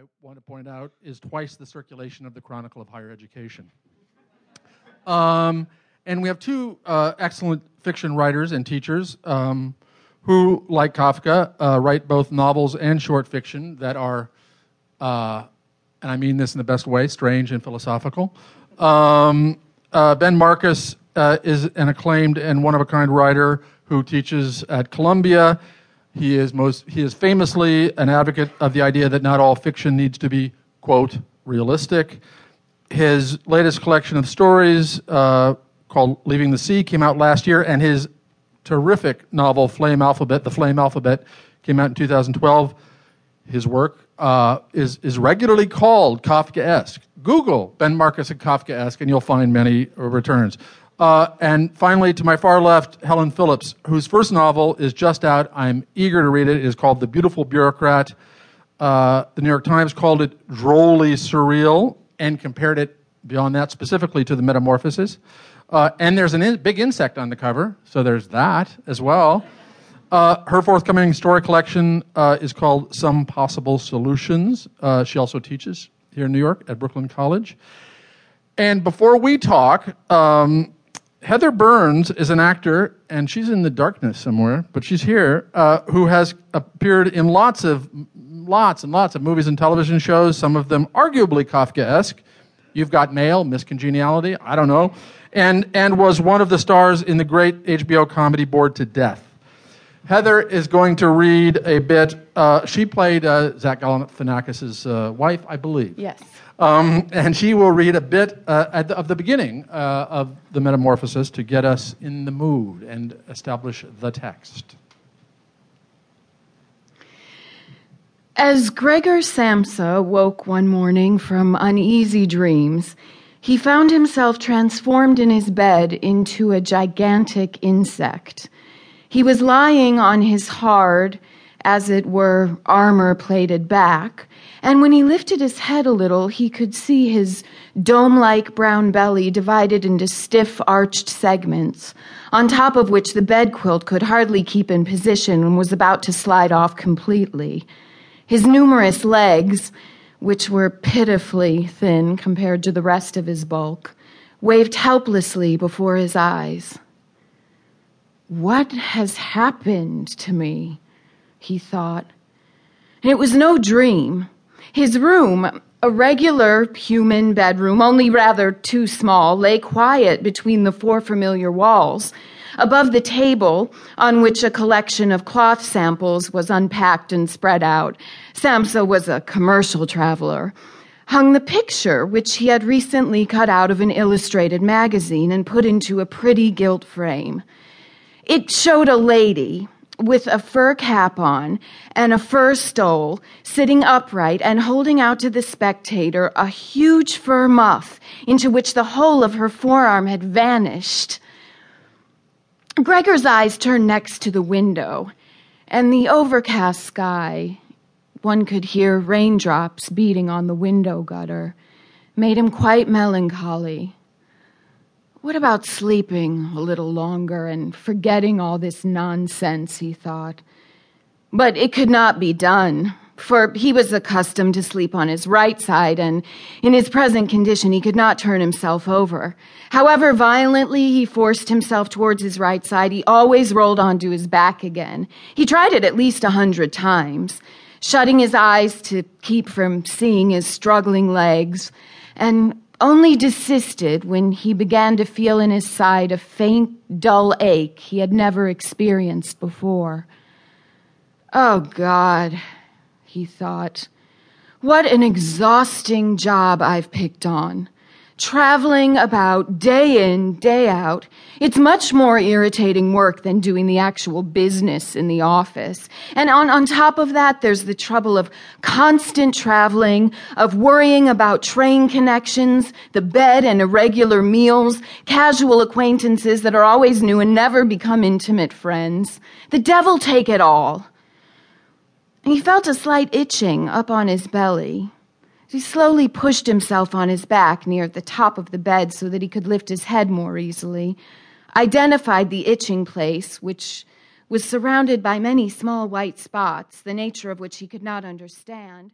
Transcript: I want to point out, is twice the circulation of the Chronicle of Higher Education. And we have two excellent fiction writers and teachers who, like Kafka, write both novels and short fiction that are, and I mean this in the best way, strange and philosophical. Ben Marcus is an acclaimed and one-of-a-kind writer who teaches at Columbia. He is famously an advocate of the idea that not all fiction needs to be, quote, realistic. His latest collection of stories called Leaving the Sea came out last year, and his terrific novel, The Flame Alphabet, came out in 2012. His work is regularly called Kafkaesque. Google Ben Marcus and Kafkaesque, and you'll find many returns. And finally, to my far left, Helen Phillips, whose first novel is just out. I'm eager to read it. It is called The Beautiful Bureaucrat. The New York Times called it drolly surreal and compared it, beyond that, specifically to The Metamorphosis. And there's a big insect on the cover, so there's that as well. Her forthcoming story collection is called Some Possible Solutions. She also teaches here in New York at Brooklyn College. And before we talk, Heather Burns is an actor, and she's in the darkness somewhere, but she's here, who has appeared in lots and lots of movies and television shows, some of them arguably Kafkaesque. You've Got Mail, Miss Congeniality, I don't know, and was one of the stars in the great HBO comedy Bored to Death. Heather is going to read a bit. She played Zach Galifianakis's wife, I believe. Yes. And she will read a bit of the beginning of The Metamorphosis to get us in the mood and establish the text. As Gregor Samsa woke one morning from uneasy dreams, he found himself transformed in his bed into a gigantic insect. He was lying on his hard, as it were, armor-plated back, and when he lifted his head a little, he could see his dome-like brown belly divided into stiff, arched segments, on top of which the bedquilt could hardly keep in position and was about to slide off completely. His numerous legs, which were pitifully thin compared to the rest of his bulk, waved helplessly before his eyes. "What has happened to me?" he thought. And it was no dream. His room, a regular human bedroom, only rather too small, lay quiet between the four familiar walls. Above the table, on which a collection of cloth samples was unpacked and spread out, Samsa was a commercial traveler, hung the picture which he had recently cut out of an illustrated magazine and put into a pretty gilt frame. It showed a lady with a fur cap on and a fur stole, sitting upright and holding out to the spectator a huge fur muff into which the whole of her forearm had vanished. Gregor's eyes turned next to the window, and the overcast sky, one could hear raindrops beating on the window gutter, made him quite melancholy. What about sleeping a little longer and forgetting all this nonsense, he thought. But it could not be done, for he was accustomed to sleep on his right side, and in his present condition he could not turn himself over. However violently he forced himself towards his right side, he always rolled onto his back again. He tried it at least 100 times, shutting his eyes to keep from seeing his struggling legs, and only desisted when he began to feel in his side a faint, dull ache he had never experienced before. "Oh, God," he thought, "what an exhausting job I've picked on. Traveling about day in, day out. It's much more irritating work than doing the actual business in the office. And on top of that, there's the trouble of constant traveling, of worrying about train connections, the bed and irregular meals, casual acquaintances that are always new and never become intimate friends. The devil take it all." And he felt a slight itching up on his belly. He slowly pushed himself on his back near the top of the bed so that he could lift his head more easily, identified the itching place, which was surrounded by many small white spots, the nature of which he could not understand.